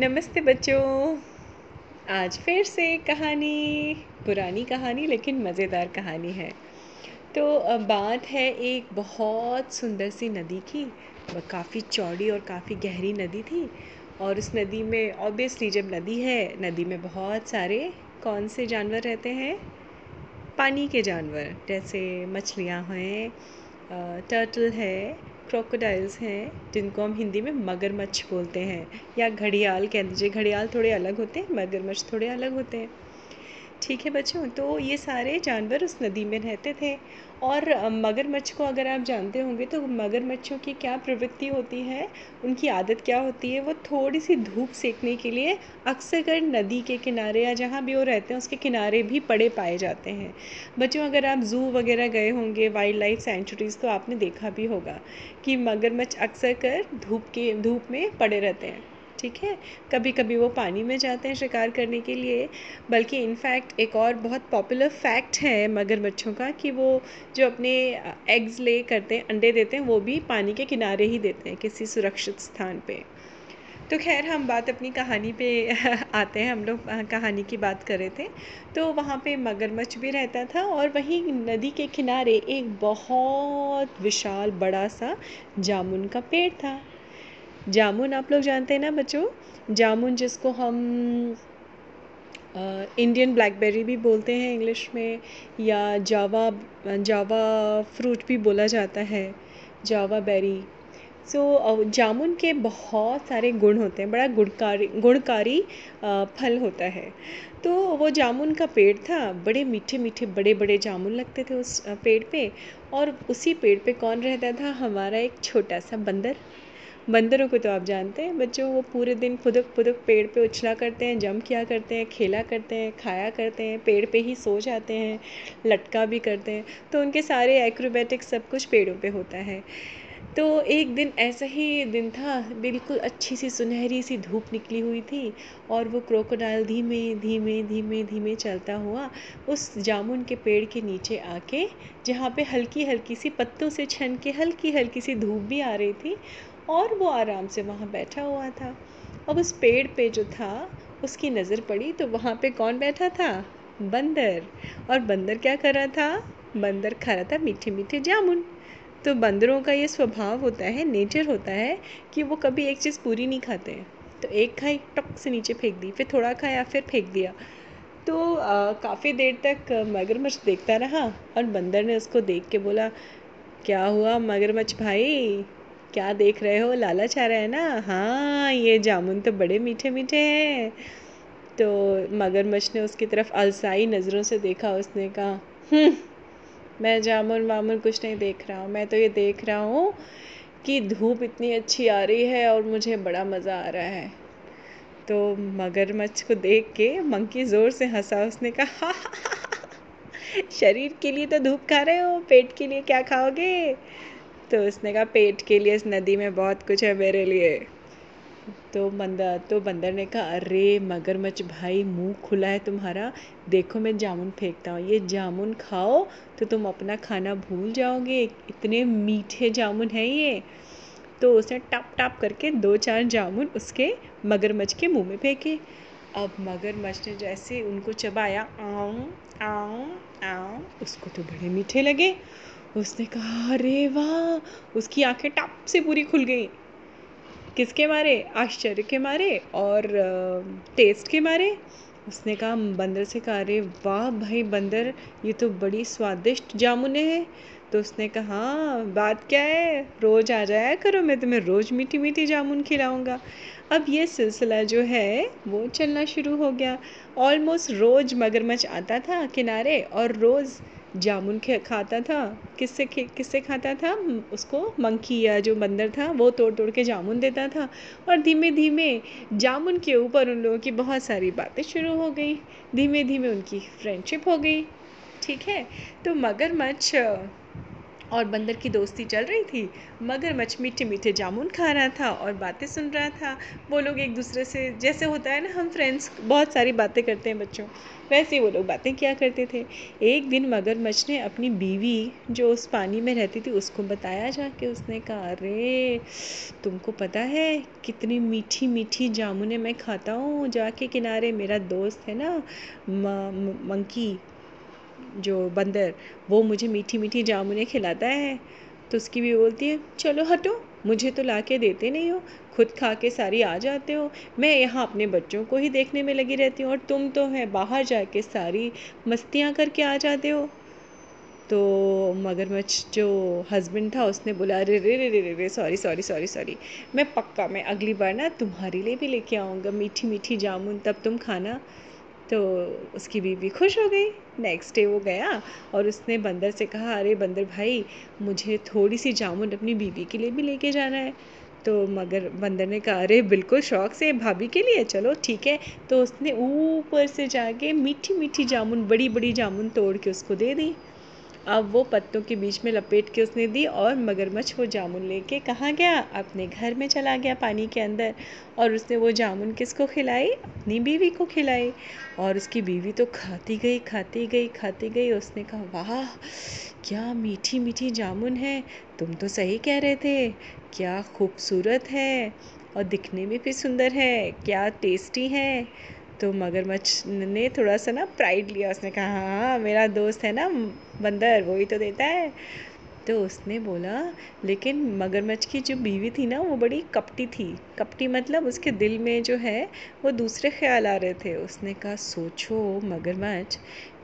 नमस्ते बच्चों, आज फिर से कहानी, पुरानी कहानी लेकिन मज़ेदार कहानी है। तो बात है एक बहुत सुंदर सी नदी की। काफ़ी चौड़ी और काफ़ी गहरी नदी थी और उस नदी में ऑब्वियसली जब नदी है, नदी में बहुत सारे कौन से जानवर रहते हैं, पानी के जानवर, जैसे मछलियाँ हैं, टर्टल है, क्रोकोडाइल्स हैं, जिनको हम हिंदी में मगरमच्छ बोलते हैं या घड़ियाल कह लीजिए। घड़ियाल थोड़े अलग होते हैं, मगरमच्छ थोड़े अलग होते हैं। ठीक है बच्चों, तो ये सारे जानवर उस नदी में रहते थे। और मगरमच्छ को अगर आप जानते होंगे तो मगरमच्छों की क्या प्रवृत्ति होती है, उनकी आदत क्या होती है, वो थोड़ी सी धूप सेकने के लिए अक्सर नदी के किनारे या जहाँ भी वो रहते हैं उसके किनारे भी पड़े पाए जाते हैं। बच्चों, अगर आप ज़ू वगैरह गए होंगे, वाइल्ड लाइफ सेंचुरीज़, तो आपने देखा भी होगा कि मगरमच्छ अक्सर धूप में पड़े रहते हैं। ठीक है, कभी कभी वो पानी में जाते हैं शिकार करने के लिए। बल्कि इनफैक्ट एक और बहुत पॉपुलर फैक्ट है मगरमच्छों का कि वो जो अपने एग्स ले करते हैं, अंडे देते हैं, वो भी पानी के किनारे ही देते हैं, किसी सुरक्षित स्थान पे। तो खैर, हम बात अपनी कहानी पे आते हैं। हम लोग कहानी की बात कर रहे थे। तो वहाँ पे मगरमच्छ भी रहता था और वहीं नदी के किनारे एक बहुत विशाल बड़ा सा जामुन का पेड़ था। जामुन आप लोग जानते हैं ना बच्चों, जामुन जिसको हम इंडियन ब्लैकबेरी भी बोलते हैं इंग्लिश में, या जावा फ्रूट भी बोला जाता है, जावा बेरी। सो जामुन के बहुत सारे गुण होते हैं, बड़ा गुणकारी फल होता है। तो वो जामुन का पेड़ था, बड़े मीठे मीठे बड़े बड़े जामुन लगते थे उस पेड़ पे। और उसी पेड़ पे कौन रहता था, हमारा एक छोटा सा बंदर। बंदरों को तो आप जानते हैं बच्चों, वो पूरे दिन फुदक फुदक पेड़ पे उछला करते हैं, जंप किया करते हैं, खेला करते हैं, खाया करते हैं, पेड़ पे ही सो जाते हैं, लटका भी करते हैं। तो उनके सारे एक्रोबैटिक्स सब कुछ पेड़ों पे होता है। तो एक दिन ऐसा ही दिन था, बिल्कुल अच्छी सी सुनहरी सी धूप निकली हुई थी और वो क्रोकोडाइल धीमे धीमे धीमे धीमे चलता हुआ उस जामुन के पेड़ के नीचे आके, जहाँ पे हल्की हल्की सी पत्तों से छन के हल्की हल्की सी धूप भी आ रही थी, और वो आराम से वहाँ बैठा हुआ था। अब उस पेड़ पे जो था उसकी नज़र पड़ी तो वहाँ पे कौन बैठा था, बंदर। और बंदर क्या कर रहा था, बंदर खा रहा था मीठे मीठे जामुन। तो बंदरों का ये स्वभाव होता है, नेचर होता है कि वो कभी एक चीज़ पूरी नहीं खाते हैं। तो एक खाई, टक से नीचे फेंक दी, फिर थोड़ा खाया, फिर फेंक दिया। तो काफ़ी देर तक मगरमच्छ देखता रहा और बंदर ने उसको देख के बोला, क्या हुआ मगरमच्छ भाई, क्या देख रहे हो, लालच आ रहा है ना। हाँ, ये जामुन तो बड़े मीठे मीठे हैं। तो मगरमच्छ ने उसकी तरफ अलसाई नज़रों से देखा। उसने कहा, मैं जामुन वामुन कुछ नहीं देख रहा हूँ, मैं तो ये देख रहा हूँ कि धूप इतनी अच्छी आ रही है और मुझे बड़ा मज़ा आ रहा है। तो मगरमच्छ को देख के मंकी ज़ोर से हंसा। उसने कहा, शरीर के लिए तो धूप खा रहे हो, पेट के लिए क्या खाओगे। तो उसने कहा, पेट के लिए इस नदी में बहुत कुछ है मेरे लिए। तो बंदर ने कहा, अरे मगरमच्छ भाई, मुंह खुला है तुम्हारा, देखो मैं जामुन फेंकता हूँ, ये जामुन खाओ तो तुम अपना खाना भूल जाओगे, इतने मीठे जामुन हैं ये। तो उसने टप टप करके 2-4 जामुन उसके मगरमच्छ के मुंह में फेंके। अब मगरमच्छ ने जैसे उनको चबाया, आऊं आऊं आऊं, उसको तो बड़े मीठे लगे। उसने कहा, अरे वाह, उसकी आंखें टप से पूरी खुल गई। किसके मारे, आश्चर्य के मारे और टेस्ट के मारे। उसने कहा बंदर से, कहा, अरे वाह भाई बंदर, ये तो बड़ी स्वादिष्ट जामुन है। तो उसने कहा, बात क्या है, रोज़ आ जाया करो, मैं तुम्हें रोज़ मीठी मीठी जामुन खिलाऊंगा। अब ये सिलसिला जो है वो चलना शुरू हो गया। ऑलमोस्ट रोज़ मगरमच्छ आता था किनारे और रोज़ जामुन खाता था। किससे खाता था, उसको मंकी या जो बंदर था वो तोड़ तोड़ के जामुन देता था। और धीमे धीमे जामुन के ऊपर उन लोगों की बहुत सारी बातें शुरू हो गई, धीमे धीमे उनकी फ्रेंडशिप हो गई। ठीक है, तो मगरमच्छ और बंदर की दोस्ती चल रही थी। मगरमच्छ मीठे मीठे जामुन खा रहा था और बातें सुन रहा था। वो लोग एक दूसरे से, जैसे होता है ना हम फ्रेंड्स बहुत सारी बातें करते हैं बच्चों, वैसे वो लोग बातें किया करते थे। एक दिन मगरमच्छ ने अपनी बीवी जो उस पानी में रहती थी उसको बताया जाके। उसने कहा, अरे तुमको पता है कितनी मीठी मीठी जामुने मैं खाता हूँ जाके किनारे। मेरा दोस्त है ना मंकी जो बंदर, वो मुझे मीठी मीठी जामुने खिलाता है। तो उसकी भी बोलती है, चलो हटो, मुझे तो लाके देते नहीं हो, खुद खा के सारी आ जाते हो। मैं यहाँ अपने बच्चों को ही देखने में लगी रहती हूँ और तुम तो है बाहर जाके सारी मस्तियाँ करके आ जाते हो। तो मगरमच्छ जो हस्बैंड था उसने बोला, अरे रे रे रे रे सॉरी, मैं अगली बार ना तुम्हारे लिए भी लेके आऊँगा मीठी मीठी जामुन, तब तुम खाना। तो उसकी बीवी खुश हो गई। नेक्स्ट डे वो गया और उसने बंदर से कहा, अरे बंदर भाई, मुझे थोड़ी सी जामुन अपनी बीवी के लिए भी लेके जाना है। तो मगर बंदर ने कहा, अरे बिल्कुल शौक से, भाभी के लिए, चलो ठीक है। तो उसने ऊपर से जाके मीठी मीठी जामुन, बड़ी बड़ी जामुन तोड़ के उसको दे दी। अब वो पत्तों के बीच में लपेट के उसने दी और मगरमच्छ वो जामुन लेके कहाँ गया, अपने घर में चला गया पानी के अंदर। और उसने वो जामुन किसको खिलाई, अपनी बीवी को खिलाई। और उसकी बीवी तो खाती गई। उसने कहा, वाह क्या मीठी मीठी जामुन है, तुम तो सही कह रहे थे, क्या खूबसूरत है और दिखने में भी सुंदर है, क्या टेस्टी है। तो मगरमच्छ ने थोड़ा सा ना प्राइड लिया। उसने कहा, हाँ मेरा दोस्त है ना बंदर, वही तो देता है। तो उसने बोला, लेकिन मगरमच्छ की जो बीवी थी ना वो बड़ी कपटी थी। कपटी मतलब उसके दिल में जो है वो दूसरे ख्याल आ रहे थे। उसने कहा, सोचो मगरमच्छ,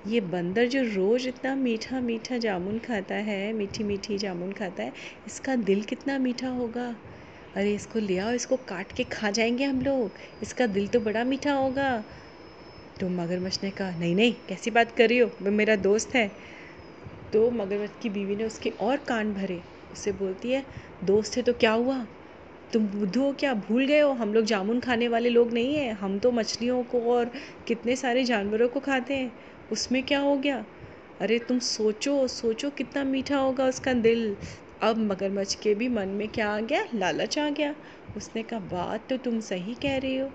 ये बंदर जो रोज़ इतना मीठा मीठा जामुन खाता है, मीठी मीठी जामुन खाता है, इसका दिल कितना मीठा होगा। अरे इसको ले आओ, इसको काट के खा जाएंगे हम लोग, इसका दिल तो बड़ा मीठा होगा। तो मगरमच्छ ने कहा, नहीं, कैसी बात कर रही हो, वो मेरा दोस्त है। तो मगरमच्छ की बीवी ने उसके और कान भरे। उससे बोलती है, दोस्त है तो क्या हुआ, तुम बुद्ध हो क्या, भूल गए हो हम लोग जामुन खाने वाले लोग नहीं हैं, हम तो मछलियों को और कितने सारे जानवरों को खाते हैं, उसमें क्या हो गया। अरे तुम सोचो कितना मीठा होगा उसका दिल। अब मगरमच्छ के भी मन में क्या आ गया, लालच आ गया। उसने कहा, बात तो तुम सही कह रही हो।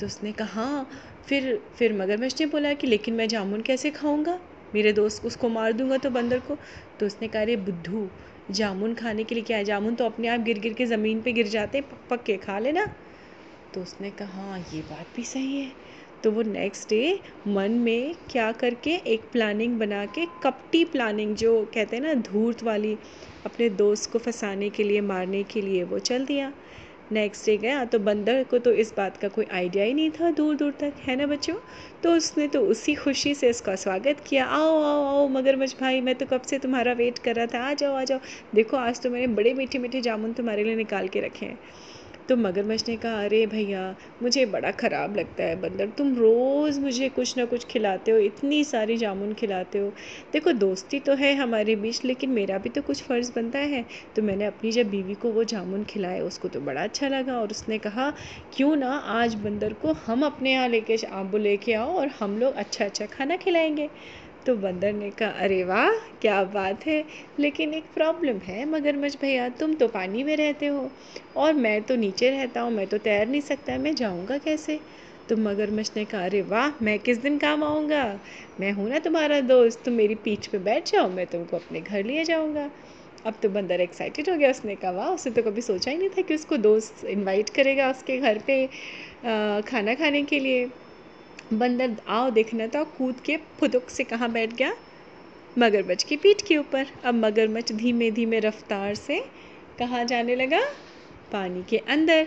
तो उसने कहा, हाँ। फिर मगरमच्छ ने बोला कि लेकिन मैं जामुन कैसे खाऊंगा, मेरे दोस्त को उसको मार दूंगा तो बंदर को। तो उसने कहा, अरे बुद्धू, जामुन खाने के लिए क्या है, जामुन तो अपने आप गिर गिर के ज़मीन पे गिर जाते हैं, पक के खा लेना। तो उसने कहा, हाँ ये बात भी सही है। तो वो नेक्स्ट डे मन में क्या करके एक प्लानिंग बना के, कपटी प्लानिंग जो कहते हैं ना, धूर्त वाली, अपने दोस्त को फंसाने के लिए, मारने के लिए वो चल दिया। नेक्स्ट डे गया तो बंदर को तो इस बात का कोई आइडिया ही नहीं था दूर दूर तक, है ना बच्चों। तो उसने तो उसी खुशी से इसका स्वागत किया, आओ आओ आओ मगरमच्छ भाई, मैं तो कब से तुम्हारा वेट कर रहा था, आ जाओ, देखो आज तो मैंने बड़े मीठे मीठे जामुन तुम्हारे लिए निकाल के रखे हैं। तो मगरमच्छ ने कहा, अरे भैया मुझे बड़ा ख़राब लगता है बंदर, तुम रोज़ मुझे कुछ ना कुछ खिलाते हो, इतनी सारी जामुन खिलाते हो। देखो दोस्ती तो है हमारे बीच, लेकिन मेरा भी तो कुछ फ़र्ज़ बनता है। तो मैंने अपनी जब बीवी को वो जामुन खिलाए, उसको तो बड़ा अच्छा लगा और उसने कहा, क्यों ना आज बंदर को हम अपने यहाँ लेके आओ और हम लोग अच्छा अच्छा खाना खिलाएँगे। तो बंदर ने कहा, अरे वाह क्या बात है, लेकिन एक प्रॉब्लम है मगरमच्छ भैया, तुम तो पानी में रहते हो और मैं तो नीचे रहता हूँ, मैं तो तैर नहीं सकता, मैं जाऊँगा कैसे। तो मगरमच्छ ने कहा, अरे वाह मैं किस दिन काम आऊँगा, मैं हूँ ना तुम्हारा दोस्त, तुम मेरी पीठ पे बैठ जाओ, मैं तुमको अपने घर ले जाऊँगा। अब तो बंदर एक्साइटेड हो गया। उसने कहा, वाह, उसने तो कभी सोचा ही नहीं था कि उसको दोस्त इन्वाइट करेगा उसके घर पर खाना खाने के लिए। बंदर आओ देखना था, कूद के फुदुक से कहाँ बैठ गया, मगरमच्छ की पीठ के ऊपर। अब मगरमच्छ धीमे धीमे रफ्तार से कहाँ जाने लगा, पानी के अंदर।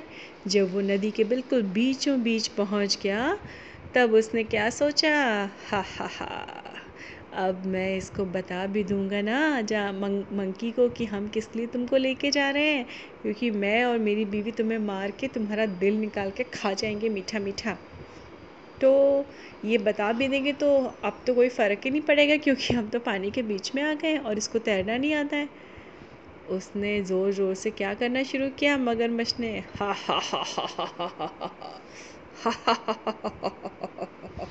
जब वो नदी के बिल्कुल बीचों बीच पहुँच गया तब उसने क्या सोचा, हा, अब मैं इसको बता भी दूंगा ना मंकी को कि हम किस लिए तुमको लेके जा रहे हैं, क्योंकि मैं और मेरी बीवी तुम्हें मार के तुम्हारा दिल निकाल के खा जाएंगे मीठा मीठा। तो ये बता भी देंगे तो अब तो कोई फ़र्क ही नहीं पड़ेगा, क्योंकि हम तो पानी के बीच में आ गए और इसको तैरना नहीं आता है। उसने ज़ोर ज़ोर से क्या करना शुरू किया मगरमच्छ ने, हा हा हा हा हा हा हा हा।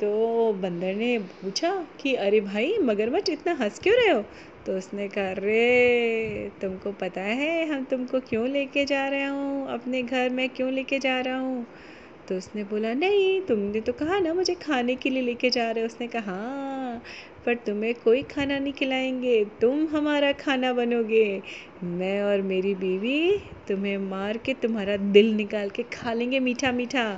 तो बंदर ने पूछा कि अरे भाई मगरमच्छ इतना हंस क्यों रहे हो। तो उसने कहा अरे तुमको पता है हम तुमको क्यों लेके जा रहा हूँ, अपने घर में क्यों लेके जा रहा हूँ। तो उसने बोला नहीं तुमने तो कहा ना मुझे खाने के लिए लेके जा रहे हो। उसने कहा हाँ पर तुम्हें कोई खाना नहीं खिलाएंगे, तुम हमारा खाना बनोगे, मैं और मेरी बीवी तुम्हें मार के तुम्हारा दिल निकाल के खा लेंगे मीठा मीठा।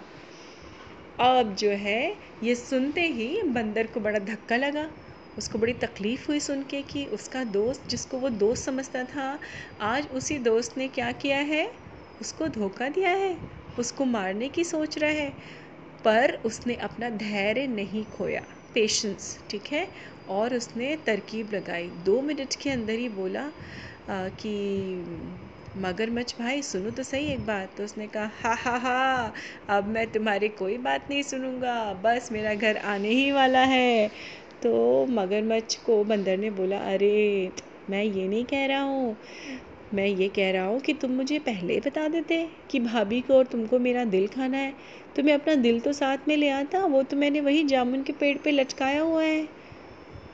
अब जो है ये सुनते ही बंदर को बड़ा धक्का लगा, उसको बड़ी तकलीफ़ हुई सुन के कि उसका दोस्त जिसको वो दोस्त समझता था आज उसी दोस्त ने क्या किया है, उसको धोखा दिया है, उसको मारने की सोच रहा है। पर उसने अपना धैर्य नहीं खोया, पेशेंस, ठीक है, और उसने तरकीब लगाई। 2 मिनट के अंदर ही बोला कि मगरमच्छ भाई सुनो तो सही एक बात। तो उसने कहा हा हा हा अब मैं तुम्हारी कोई बात नहीं सुनूंगा, बस मेरा घर आने ही वाला है। तो मगरमच्छ को बंदर ने बोला अरे मैं ये नहीं कह रहा हूँ, मैं ये कह रहा हूँ कि तुम मुझे पहले बता देते कि भाभी को और तुमको मेरा दिल खाना है तो मैं अपना दिल तो साथ में ले आता, वो तो मैंने वही जामुन के पेड़ पे लटकाया हुआ है।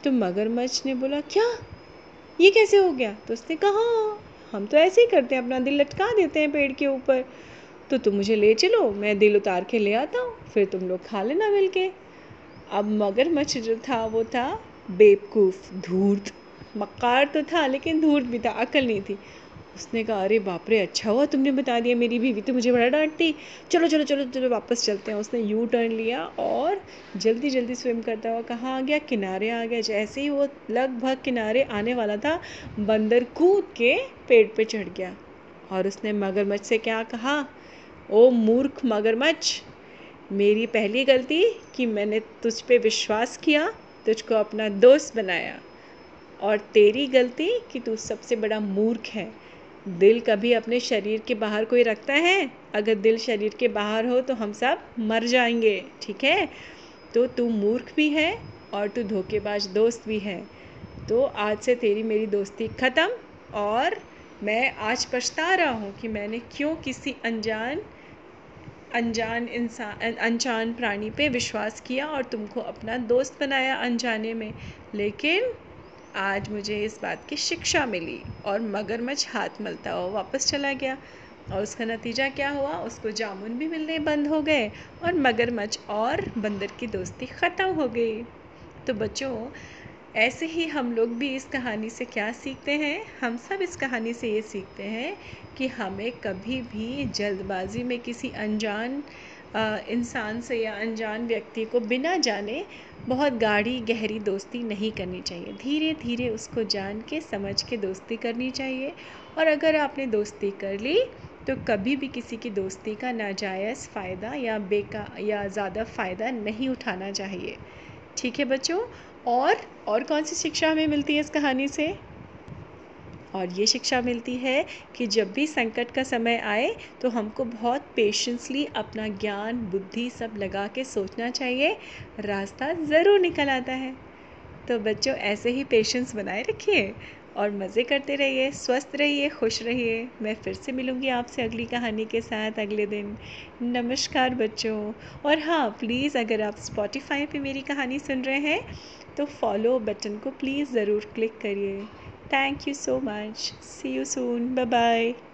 तो मगरमच्छ ने बोला क्या ये कैसे हो गया। तो उसने कहा हम तो ऐसे ही करते हैं, अपना दिल लटका देते हैं पेड़ के ऊपर, तो तुम मुझे ले चलो मैं दिल उतार के ले आता हूँ फिर तुम लोग खा लेना मिल के। अब मगरमच्छ जो था वो था बेवकूफ़, धूर्त, मक्कार तो था लेकिन धूर्त भी था, अकल नहीं थी। उसने कहा अरे बाप रे अच्छा हुआ तुमने बता दिया, मेरी बीवी तो मुझे बड़ा डांटती, चलो चलो चलो चलो वापस चलते हैं। उसने यू टर्न लिया और जल्दी जल्दी स्विम करता हुआ कहाँ आ गया, किनारे आ गया। जैसे ही वो लगभग किनारे आने वाला था बंदर कूद के पेड़ पे चढ़ गया और उसने मगरमच्छ से क्या कहा, ओ मूर्ख मगरमच्छ मेरी पहली गलती कि मैंने तुझ पे विश्वास किया, तुझको अपना दोस्त बनाया, और तेरी गलती कि तू सबसे बड़ा मूर्ख है। दिल कभी अपने शरीर के बाहर कोई रखता है, अगर दिल शरीर के बाहर हो तो हम सब मर जाएंगे, ठीक है। तो तू मूर्ख भी है और तू धोखेबाज दोस्त भी है, तो आज से तेरी मेरी दोस्ती ख़त्म, और मैं आज पछता रहा हूँ कि मैंने क्यों किसी अनजान इंसान, अनजान प्राणी पे विश्वास किया और तुमको अपना दोस्त बनाया अनजाने में, लेकिन आज मुझे इस बात की शिक्षा मिली। और मगरमच्छ हाथ मलता हुआ वापस चला गया और उसका नतीजा क्या हुआ, उसको जामुन भी मिलने बंद हो गए और मगरमच्छ और बंदर की दोस्ती ख़त्म हो गई। तो बच्चों ऐसे ही हम लोग भी इस कहानी से क्या सीखते हैं, हम सब इस कहानी से ये सीखते हैं कि हमें कभी भी जल्दबाजी में किसी अनजान इंसान से या अनजान व्यक्ति को बिना जाने बहुत गाढ़ी गहरी दोस्ती नहीं करनी चाहिए, धीरे धीरे उसको जान के समझ के दोस्ती करनी चाहिए। और अगर आपने दोस्ती कर ली तो कभी भी किसी की दोस्ती का नाजायज़ फ़ायदा या बेकार या ज़्यादा फ़ायदा नहीं उठाना चाहिए, ठीक है बच्चों। और कौन सी शिक्षा हमें मिलती है इस कहानी से, और ये शिक्षा मिलती है कि जब भी संकट का समय आए तो हमको बहुत पेशेंसली अपना ज्ञान बुद्धि सब लगा के सोचना चाहिए, रास्ता ज़रूर निकल आता है। तो बच्चों ऐसे ही पेशेंस बनाए रखिए और मज़े करते रहिए, स्वस्थ रहिए, खुश रहिए। मैं फिर से मिलूँगी आपसे अगली कहानी के साथ अगले दिन। नमस्कार बच्चों। और हाँ प्लीज़ अगर आप स्पॉटिफाई पे मेरी कहानी सुन रहे हैं तो फॉलो बटन को प्लीज़ ज़रूर क्लिक करिए। Thank you so much. See you soon. Bye-bye.